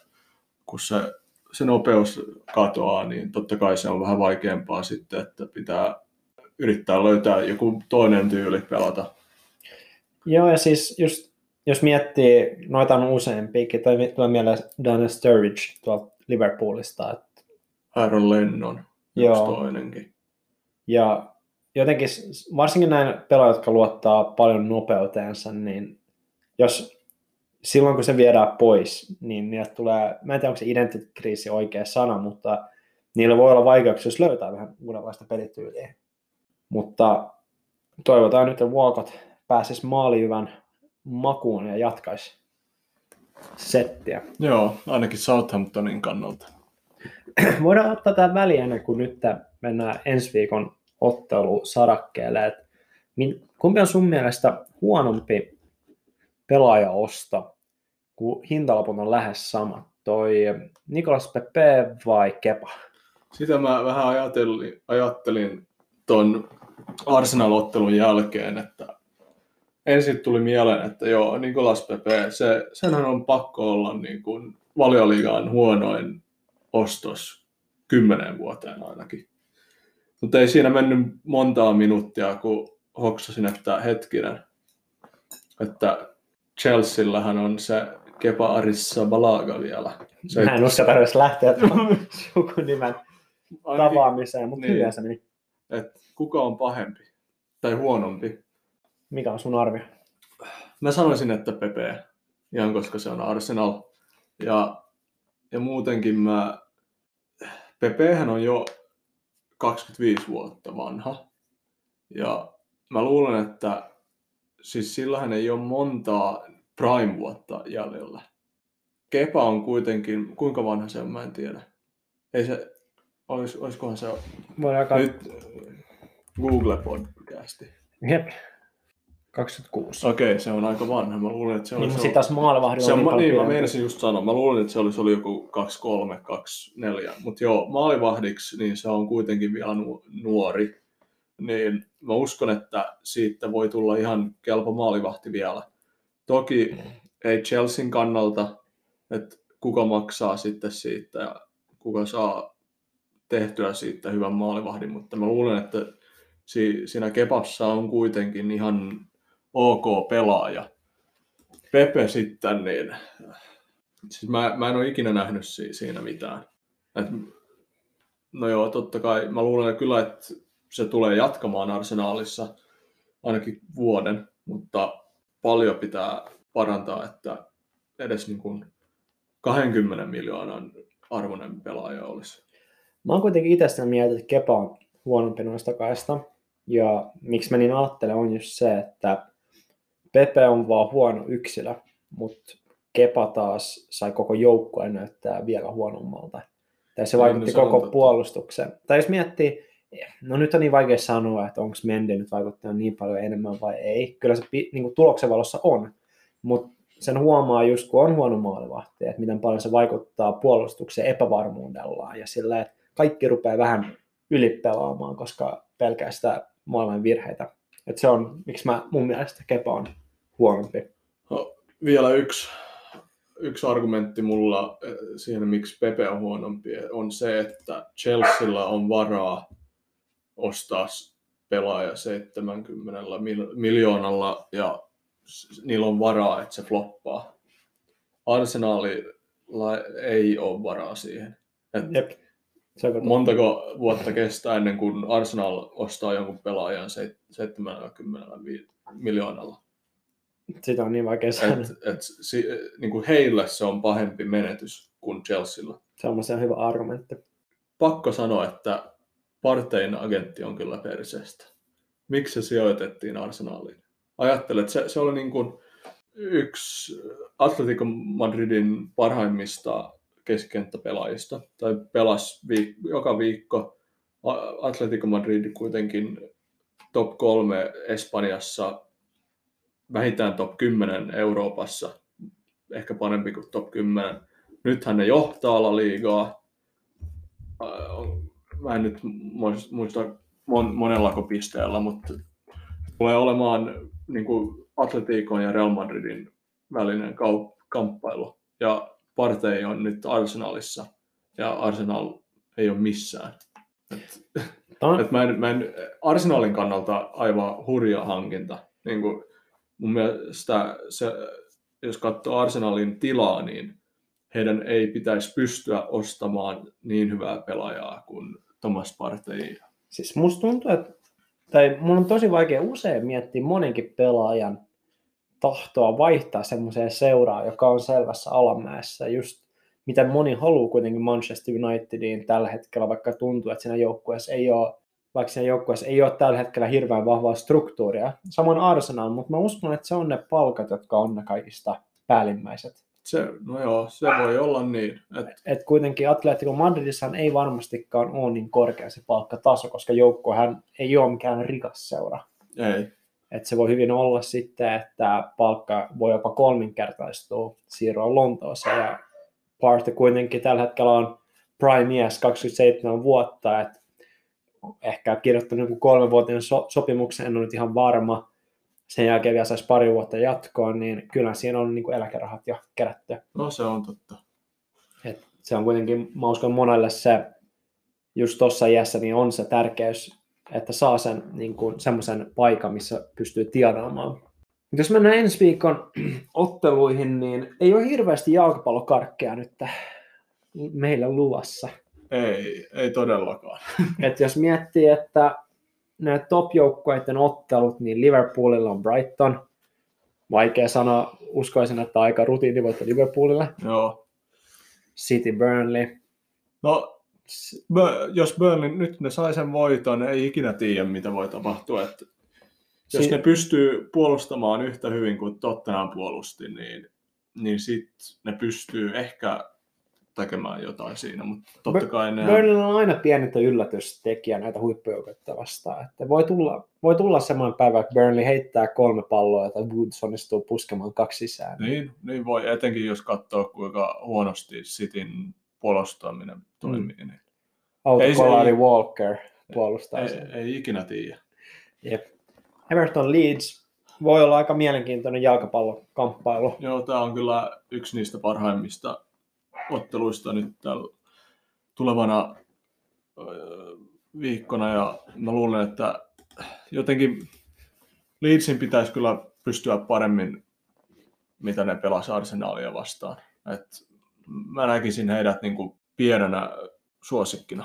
kun se... se nopeus katoaa, niin totta kai se on vähän vaikeampaa sitten, että pitää yrittää löytää joku toinen tyyli pelata. Joo, ja siis just, jos miettii, noita on useampikin, tai tulee mieleen Daniel Sturridge tuolta Liverpoolista. Että... Aaron Lennon, joo. Yksi toinenkin. Ja jotenkin, varsinkin näin pelaajat, jotka luottaa paljon nopeuteensa, niin jos... silloin kun se viedään pois, niin niillä tulee, mä en tiedä onko se identiteettikriisi oikea sana, mutta niillä voi olla vaikeuksia, jos löytää vähän uudenlaista pelityyliä. Mutta toivotaan nyt, että Walcott pääsisi maalijyvän makuun ja jatkaisi settiä. Joo, ainakin Southamptonin kannalta. Voidaan ottaa tämä väliä, kun nyt mennään ensi viikon ottelusarakkeelle. Kumpi on sun mielestä huonompi pelaajaosto? Kun hintalapun on lähes sama. Toi Nicolas Pepe vai Kepa? Sitä mä vähän ajattelin, ajattelin ton Arsenal-ottelun jälkeen, että ensin tuli mieleen, että joo, Nicolas Pepe, se, senhän on pakko olla niin kuin Valioliigan huonoin ostos kymmenen vuoteen ainakin. Mutta ei siinä mennyt montaa minuuttia, kun hoksasin, että hetkinen, että Chelseallähän on se Kepa Arrizabalaga vielä. Se mä en uskata edes lähteä tuon sukunimen tavaamiseen, mutta niin. Yleensä meni. Et kuka on pahempi tai huonompi? Mikä on sun arvio? Mä sanoisin, että Pepe, ihan koska se on Arsenal. Ja, ja muutenkin mä... Pepehän on jo kaksikymmentäviisi vuotta vanha. Ja mä luulen, että siis sillähän ei ole montaa prime-vuotta jäljellä. Kepa on kuitenkin, kuinka vanha se on, mä en tiedä. Ei se, olis, olisikohan se alkaa... nyt Google-podcasti. Jep, kaksikymmentäkuusi. Okei, okay, se on aika vanha. Mä luulen, että se olisi... niin, mutta taas maalivahdilla on niin paljon. Niin, mä meinasin just sanoa. Mä luulen, että se olisi ollut joku kaksikymmentäkolme, kaksikymmentäneljä. Mutta joo, maalivahdiksi niin se on kuitenkin vielä nuori. Niin mä uskon, että siitä voi tulla ihan kelpo maalivahti vielä. Toki ei Chelsean kannalta, että kuka maksaa sitten siitä ja kuka saa tehtyä siitä hyvän maalivahdin, mutta mä luulen, että siinä Kepassa on kuitenkin ihan ok pelaaja. Pepe sitten, niin siis mä, mä en ole ikinä nähnyt siinä mitään. Et... no joo, totta kai mä luulen kyllä, että se tulee jatkamaan Arsenaalissa ainakin vuoden, mutta paljon pitää parantaa, että edes niin kuin kaksikymmentä miljoonan arvoinen pelaaja olisi. Mä oon kuitenkin itse sitä mieltä, että Kepa on huonompi noista kaista. Ja miksi mä niin ajattelen on just se, että Pepe on vaan huono yksilö, mutta Kepa taas sai koko joukkueen näyttää vielä huonommalta. Tai se vaikutti koko puolustukseen. Tai jos miettii, no nyt on niin vaikea sanoa, että onko Mende nyt vaikuttanut niin paljon enemmän vai ei. Kyllä se niin tuloksen valossa on, mutta sen huomaa just kun on huono maalivahti, että miten paljon se vaikuttaa puolustukseen epävarmuudellaan ja sillä, että kaikki rupeaa vähän ylipelaamaan, koska pelkää sitä maailman virheitä. Että se on, miksi mä, mun mielestä Kepa on huonompi. No, vielä yksi, yksi argumentti mulla siihen, miksi Pepe on huonompi, on se, että Chelsealla on varaa ostaa pelaaja seitsemänkymmenellä miljoonalla ja niillä on varaa, että se floppaa. Arsenalilla ei ole varaa siihen. Et montako vuotta kestää ennen kuin Arsenal ostaa jonkun pelaajan seitsemänkymmenellä miljoonalla? Sitä on niin vaikea sanoa. Et, et, si, niin kuin heillä se on pahempi menetys kuin Chelsealla. Se on se hyvä argumentti. Pakko sanoa, että Parteyn agentti on kyllä perseestä. Miksi se sijoitettiin Arsenaliin? Ajattelen, että se, se oli niin kuin yksi Atletico Madridin parhaimmista keskikenttäpelaajista. Tai pelasi viik- joka viikko. Atletico Madrid kuitenkin top kolme Espanjassa, vähintään top kymmenen Euroopassa, ehkä parempi kuin top kymmenen. Nythän ne johtaa La Ligaa. Mä en nyt muista mon, monellako pisteellä, mutta tulee olemaan niin kuin Atleticon ja Real Madridin välinen kaup- kamppailu. Ja Partey on nyt Arsenalissa ja Arsenal ei ole missään. Et, et mä en, mä en, Arsenalin kannalta aivan hurja hankinta. Niin kuin mun mielestä se, jos katsoo Arsenalin tilaa, niin heidän ei pitäisi pystyä ostamaan niin hyvää pelaajaa kuin Thomas Partey. Siis musta tuntuu, että tai mun on tosi vaikea usein miettiä monenkin pelaajan tahtoa vaihtaa semmoiseen seuraan, joka on selvässä alamäessä. Just miten moni haluaa kuitenkin Manchester Unitediin tällä hetkellä, vaikka tuntuu, että siinä joukkueessa ei ole, vaikka siinä joukkueessa ei ole tällä hetkellä hirveän vahvaa struktuuria. Samoin Arsenal, mutta mä uskon, että se on ne palkat, jotka on ne kaikista päällimmäiset. Se, no joo, se voi olla niin. Että et kuitenkin Atletico Madridissahan ei varmastikaan ole niin korkea se palkkataso, koska joukkohan ei ole mikään rikas seura. Ei. Et se voi hyvin olla sitten, että palkka voi jopa kolminkertaistua siirroa Lontooseen. Ja Partey kuitenkin tällä hetkellä on prime-mies kaksikymmentäseitsemän vuotta, että ehkä kirjoittanut joku kolmenvuotinen so- sopimuksen, en ole nyt ihan varma. Sen jälkeen vielä saisi pari vuotta jatkoa, niin kyllä siinä on niin kuin eläkerahat jo kerätty. No se on totta. Et se on kuitenkin, mä uskon monelle se, just tuossa iässä, niin on se tärkeys, että saa sen niin kuin semmoisen paikan, missä pystyy tienaamaan. Jos mennään ensi viikon otteluihin, niin ei ole hirveästi jalkapallokarkkeja nyt meillä luvassa. Ei, ei todellakaan. Et jos miettii, että nämä top-joukkueiden ottelut, niin Liverpoolilla on Brighton. Vaikea sanoa, uskoisin, että aika rutiinivoitto Liverpoolille. Joo. City, Burnley. No, jos Burnley, nyt ne sai sen voiton, ei ikinä tiedä, mitä voi tapahtua. Että jos si- ne pystyy puolustamaan yhtä hyvin kuin Tottenham puolusti, niin, niin sitten ne pystyy ehkä tekemään jotain siinä, mutta totta kai ne Burnleyllä on aina pienintä yllätystekijää näitä huippujoukkueita vastaan. Että voi tulla, voi tulla semmoinen päivä, että Burnley heittää kolme palloa, tai Woods onnistuu puskemaan kaksi sisään. Niin, niin voi, etenkin jos katsoo, kuinka huonosti Cityn puolustaminen toimii. Mm. Niin. Autokolari Walker puolustaa ei, sen. Ei, ei ikinä tiedä. Jep. Everton Leeds voi olla aika mielenkiintoinen jalkapallokamppailu. Joo, tämä on kyllä yksi niistä parhaimmista otteluista nyt tulevana viikkona, ja mä luulen, että jotenkin Leedsin pitäisi kyllä pystyä paremmin, mitä ne pelasi Arsenalia vastaan. Et mä näkisin heidät niin kuin pienenä suosikkina.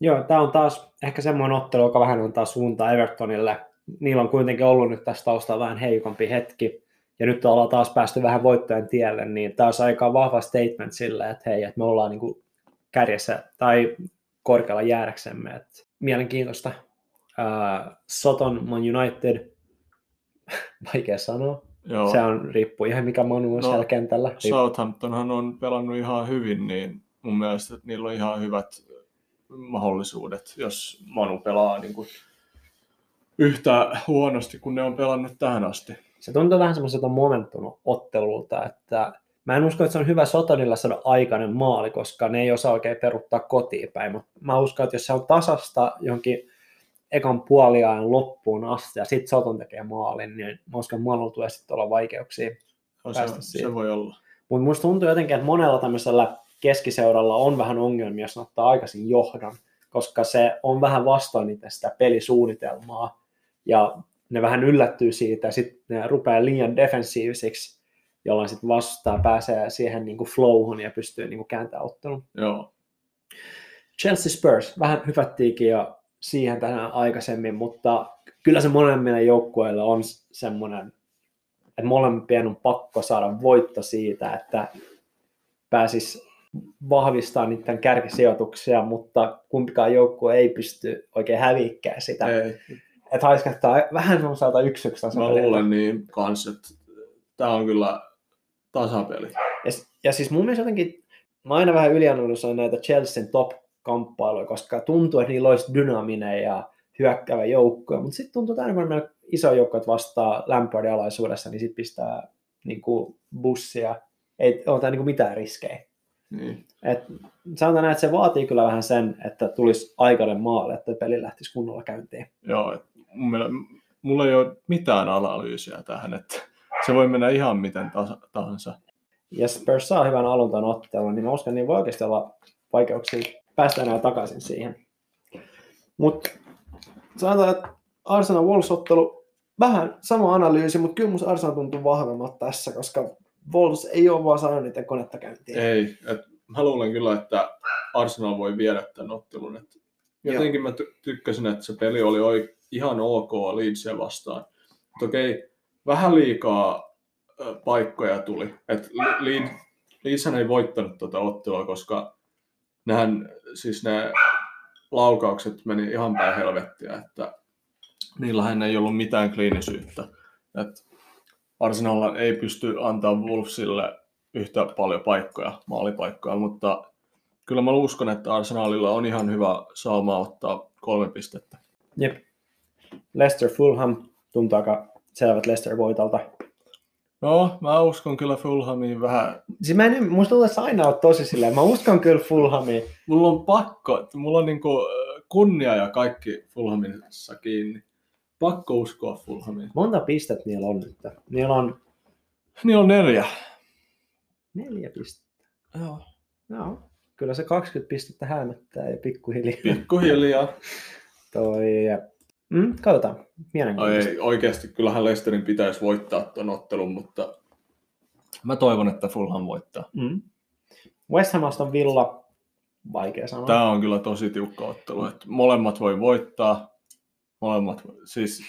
Joo, tää on taas ehkä semmoinen ottelu, joka vähän antaa suuntaa Evertonille. Niillä on kuitenkin ollut nyt tässä taustalla vähän heikompi hetki. Ja nyt ollaan taas päästy vähän voittojen tielle, niin tämä olisi aika vahva statement sillä, että hei, että me ollaan niin kuin kärjessä tai korkealla jäädäksemme. Että mielenkiintoista. Uh, Soton, Man United, vaikea sanoa. Joo. Se on, riippuu ihan mikä Manu on no, siellä kentällä. Southamptonhan on pelannut ihan hyvin, niin mun mielestä niillä on ihan hyvät mahdollisuudet, jos Manu pelaa niin kuin yhtä huonosti kuin ne on pelannut tähän asti. Se tuntuu vähän semmoiselta momentum-ottelulta, että mä en usko, että se on hyvä Sotonilla saada aikainen maali, koska ne ei osaa oikein peruttaa kotiin päin, mutta mä uskon, että jos se on tasasta johonkin ekan puoliajan loppuun asti ja sitten Soton tekee maalin, niin mä uskon, että Manulla tulee sitten olla vaikeuksia no, päästä se, se voi olla. Mutta musta tuntuu jotenkin, että monella tämmöisellä keskiseuralla on vähän ongelmia, jos ottaa aikaisin johdon, koska se on vähän vastoin niitä sitä pelisuunnitelmaa ja ne vähän yllättyy siitä ja sitten ne rupeaa liian defensiivisiksi, jolloin sitten vastaa pääsee siihen niinku flowhun ja pystyy niinku kääntämään ottelun. Joo. Chelsea Spurs, vähän hypättiinkin jo siihen tänään aikaisemmin, mutta kyllä se molemmilla joukkueilla on semmoinen, että molempien on pakko saada voitto siitä, että pääsisi vahvistaa niiden kärkisijoituksia, mutta kumpikaan joukkue ei pysty oikein häviikkään sitä. Ei. Että haiskahtaa vähän semmoiselta yksi yksi tasapeliltä. Mä luulen niin kans, että tää on kyllä tasapeli. Ja, ja siis mun mielestä jotenkin, mä aina vähän ylianalysaan näitä Chelsean top-kamppailuja, koska tuntuu, että niillä olisi dynaaminen ja hyökkäävä joukkoja, mutta sitten tuntuu, että aina kun meillä iso joukko vastaa Lampardin alaisuudessa, niin sitten pistää niin kuin bussia. Ei ole niin mitään riskejä. Niin. Et, sanotaan näin, että se vaatii kyllä vähän sen, että tulisi aikainen maalle, että peli lähtisi kunnolla käyntiin. Joo, et, mulla ei ole mitään analyysiä tähän, että se voi mennä ihan miten tahansa. Ja Spurs saa hyvän aluntaan ottelun, niin mä uskon, niin voi oikeasti olla vaikeuksia päästä enää takaisin siihen. Mutta sanotaan, että Arsenal Wolves-ottelu, vähän sama analyysi, mutta kyllä musta Arsenal tuntuu vahvemmat tässä, koska Wolves ei ole vaan saanut niiden konetta käyntiin. Ei, et mä luulen kyllä, että Arsenal voi viedä tämän ottelun. Et jotenkin Joo. mä ty- tykkäsin, että se peli oli oik- ihan ok Leedsia vastaan. Mutta okei, vähän liikaa äh, paikkoja tuli. Et Leeds Leedshän ei voittanut tuota ottelua, koska nehän, siis ne laukaukset meni ihan päin helvettiä. Että niillähän ei ollut mitään kliinisyyttä. Et Arsenal ei pysty antaa Wolvesille yhtä paljon paikkoja, maalipaikkoja, mutta kyllä mä uskon, että Arsenalilla on ihan hyvä sauma ottaa kolme pistettä. Jep. Leicester Fulham tuntuu aika selvät Leicester voitalta. No, mä uskon kyllä Fulhamiin vähän. Siis mä en, musta tulisi aina ole tosi silleen, mä uskon kyllä Fulhamiin. Mulla on pakko, mulla on niinku kunnia ja kaikki Fulhamissa kiinni. Pakko uskoa Fulhamiin. Monta pistettä niillä on nyt? Niillä on... Niillä on neljä. Neljä pistettä? Joo. Joo. Kyllä se kaksikymmentä pistettä häämättää ja pikkuhiljaa. Pikkuhiljaa. Toi... Mm, katsotaan. Mielenkiintoista. Ei, oikeasti kyllähän Leicesterin pitäisi voittaa tuon ottelun, mutta mä toivon, että Fulham voittaa. Mm. West Ham Aston Villa. Vaikea sanoa. Tämä on kyllä tosi tiukka ottelu. Että molemmat voi voittaa. Molemmat, siis...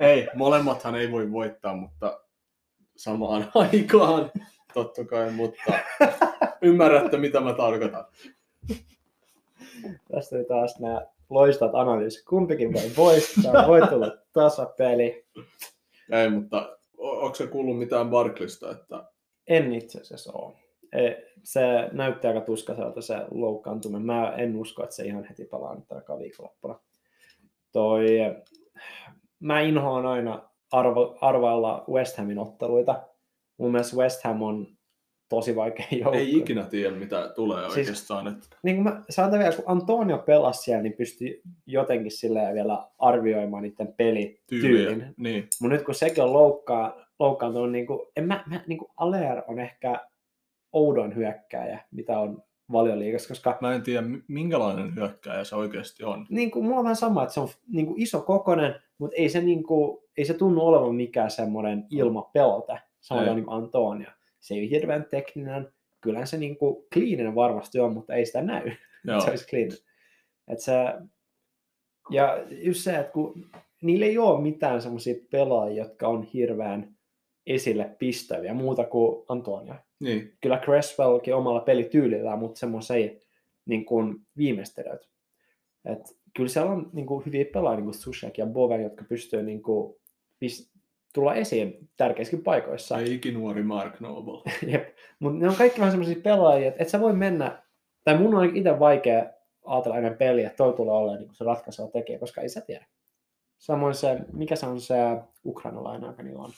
ei, molemmathan ei voi voittaa, mutta samaan aikaan, totta kai, mutta ymmärrätte, mitä mä tarkoitan. Tästä oli taas nämä loistat analyysit. Kumpikin voi voittaa, voi tulla tasapeli. Ei, mutta onko se kuullut mitään Barkleysta? Että... En itse asiassa ole. Se näyttää aika tuskaiselta se loukkaantuminen. Mä en usko, että se ihan heti palaa nyt alkaa viikonloppuna. Toi, mä inhoan aina arvo, arvailla West Hamin otteluita. Mun mielestä West Ham on tosi vaikea joukkue. Ei ikinä tiedä, mitä tulee siis, oikeastaan. Että... Niin kun mä sanotaan vielä, kun Antonio pelasi siellä, niin pystyi jotenkin silleen vielä arvioimaan niiden pelityylin. Niin. Mutta nyt kun sekin on loukkaa, loukkaantunut, niin kun, en mä, mä, niin kun Allaire on ehkä... oudon hyökkääjä, mitä on Valioliigassa, koska... Mä en tiedä, minkälainen hyökkääjä se oikeasti on. Niin kuin, mulla on vähän sama, että se on niin kuin, iso kokonen, mutta ei se, niin kuin, ei se tunnu olevan mikään semmoinen ilmapelote, sanotaan niin kuin Antonia. Se ei ole hirveän tekninen, kyllähän se niin kuin, kliininen varmasti on, mutta ei sitä näy, että se olisi kliininen. Et se... Ja just se, että kun niillä ei ole mitään semmoisia pelaajia, jotka on hirveän esille pistäviä, muuta kuin Antonia. Niin. Kyllä Cresswellkin omalla pelityylillään, mutta semmoisia niin viimeistelyitä. Kyllä siellä on niin kuin, hyviä pelaajia, niin kuin Sushek ja Bowen, jotka pystyvät niin kuin, pist- tulla esiin tärkeissäkin paikoissa. Ei ikinuori Mark Noble. Jep, mutta ne on kaikki vähän semmoisia pelaajia, että et sä voi mennä tai mun on itse vaikea ajatella ennen peliä, että toi tulee olemaan niin se ratkaiseva tekijä, koska ei sä tiedä. Samoin se, mikä se on se ukrainalainen, joka niillä on?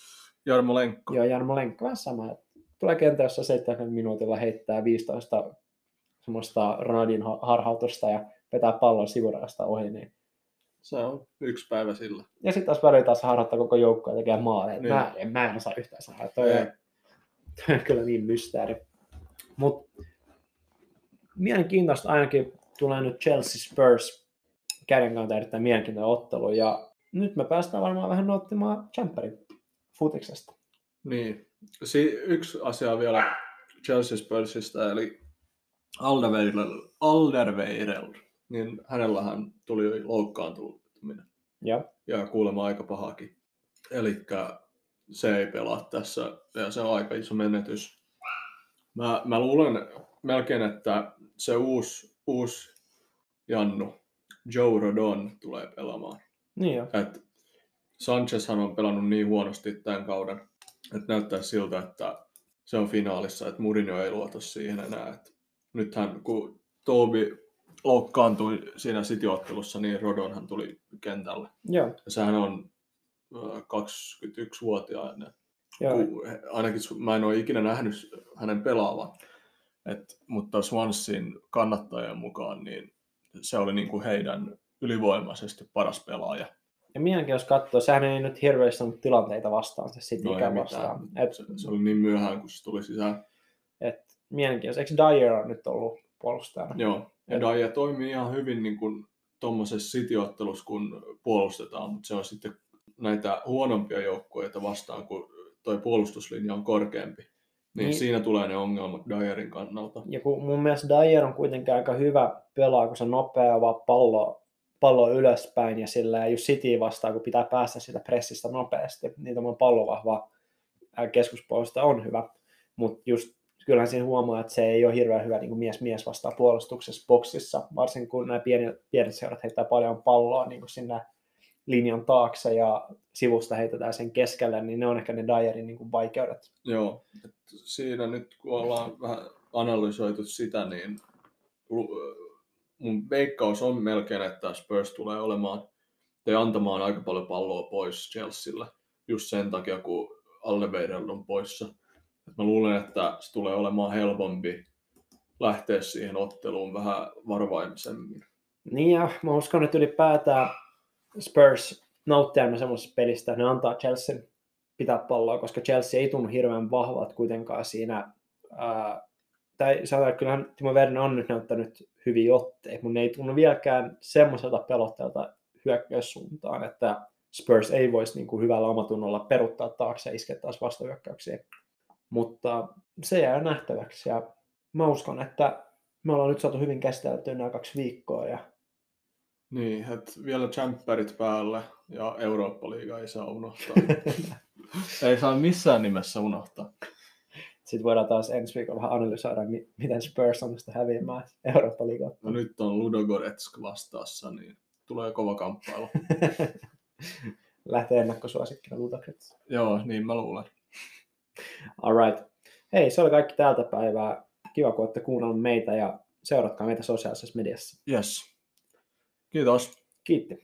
Jarmolenko. Joo, Jarmolenko, vähän sama. Tulee kentä, jossa seitsemänkymmentä minuutilla heittää viisitoista semmoista Ranadin harhautusta ja vetää pallon sivurajasta ohi, niin se on yksi päivä sillä. Ja sitten taas väliin taas harjoittaa koko joukkoa ja tekee maaleja. Niin. Mä, mä en osaa yhtään sanoa. Toi, toi on kyllä niin mysteeri. Mut mielenkiintoista ainakin tulee nyt Chelsea Spurs käden kannalta erittäin mielenkiintoinen ottelu. Ja nyt me päästään varmaan vähän noottimaan Champerin futiksesta. Niin. Si- yksi asia vielä Chelsea Spursista, eli Alderweireld. Niin hänellähän tuli loukkaantuminen ja, ja kuulemma aika pahakin. Elikkä se ei pelaa tässä ja se on aika iso menetys. Mä, mä luulen melkein, että se uusi, uusi Jannu, Joe Rodon, tulee pelaamaan. Niin jo. Et Sanchezhan on pelannut niin huonosti tämän kauden, että näyttää siltä, että se on finaalissa, että Mourinho ei luota siihen enää. Et nythän kun Tobi loukkaantui siinä City-ottelussa, niin Rodonhan tuli kentälle. Joo. Ja sehän on kaksikymmentäyksivuotiaana. Ainakin mä en ole ikinä nähnyt hänen pelaavan. Et, mutta Swansean kannattajien mukaan niin se oli niin kuin heidän ylivoimaisesti paras pelaaja. Ja minäkin jos katsoo, sehän ei nyt hirveästi ollut tilanteita vastaan, se Citykään no vastaan. Et, se, se oli niin myöhään, kun se tuli sisään. Et, mielenkiintoista. Eikö Dyer on nyt ollut puolustajana? Joo. Ja Daya toimii ihan hyvin niin kuin tuommoisessa City-ottelussa, kun puolustetaan, mutta se on sitten näitä huonompia joukkueita vastaan, kun toi puolustuslinja on korkeampi. Niin, niin siinä tulee ne ongelmat Dayerin kannalta. Ja kun mun mielestä Dyer on kuitenkin aika hyvä pelaa, kun se nopea vaan pallo, pallo ylöspäin ja sillä just City vastaan, kun pitää päästä sitä pressistä nopeasti, niin tuommoinen pallovahva keskuspuolustaja on hyvä, mutta just kyllähän siinä huomaa, että se ei ole hirveän hyvä niin kuin mies mies vastaan puolustuksessa boksissa, varsinkin kun nämä pienet, pienet seurat heittää paljon palloa niin kuin sinne linjan taakse ja sivusta heitetään sen keskelle, niin ne on ehkä ne Dyerin niin kuin vaikeudet. Joo, että siinä nyt kun ollaan vähän analysoitu sitä, niin mun veikkaus on melkein, että Spurs tulee olemaan tai antamaan aika paljon palloa pois Chelsealle, just sen takia, kun Alderweireld on poissa. Mä luulen, että se tulee olemaan helpompi lähteä siihen otteluun vähän varovaisemmin. Niin ja mä uskon, että ylipäätään Spurs nauttiamme semmoisesta pelistä, ne antaa Chelsea pitää palloa, koska Chelsea ei tunnu hirveän vahvalta kuitenkaan siinä. Ää, tai sanotaan, kyllähän Timo Werner on nyt näyttänyt hyviä otteita, mutta ne ei tunnu vieläkään semmoiselta pelotteelta hyökkäyssuuntaan, että Spurs ei voisi niin kuin hyvällä omatunnolla peruuttaa taakse ja iskeä taas vastahyökkäyksiä. Mutta se jää nähtäväksi ja mä uskon, että me ollaan nyt saatu hyvin käsiteltyä nämä kaksi viikkoa. Ja niin, että vielä tsemppärit päälle ja Eurooppa-liiga ei saa unohtaa. Ei saa missään nimessä unohtaa. Sitten voidaan taas ensi viikolla vähän analysoida, miten Spurs on sitä häviämään Eurooppa-liigaa. No nyt on Ludogorets vastaassa, niin tulee kova kamppailu. Lähtee ennakkosuosikkina Ludogorets. Joo, niin mä luulen. Alright. Hei, se oli kaikki tältä päivää. Kiva, kun olette kuunnelleet meitä ja seuratkaa meitä sosiaalisessa mediassa. Yes. Kiitos. Kiitti.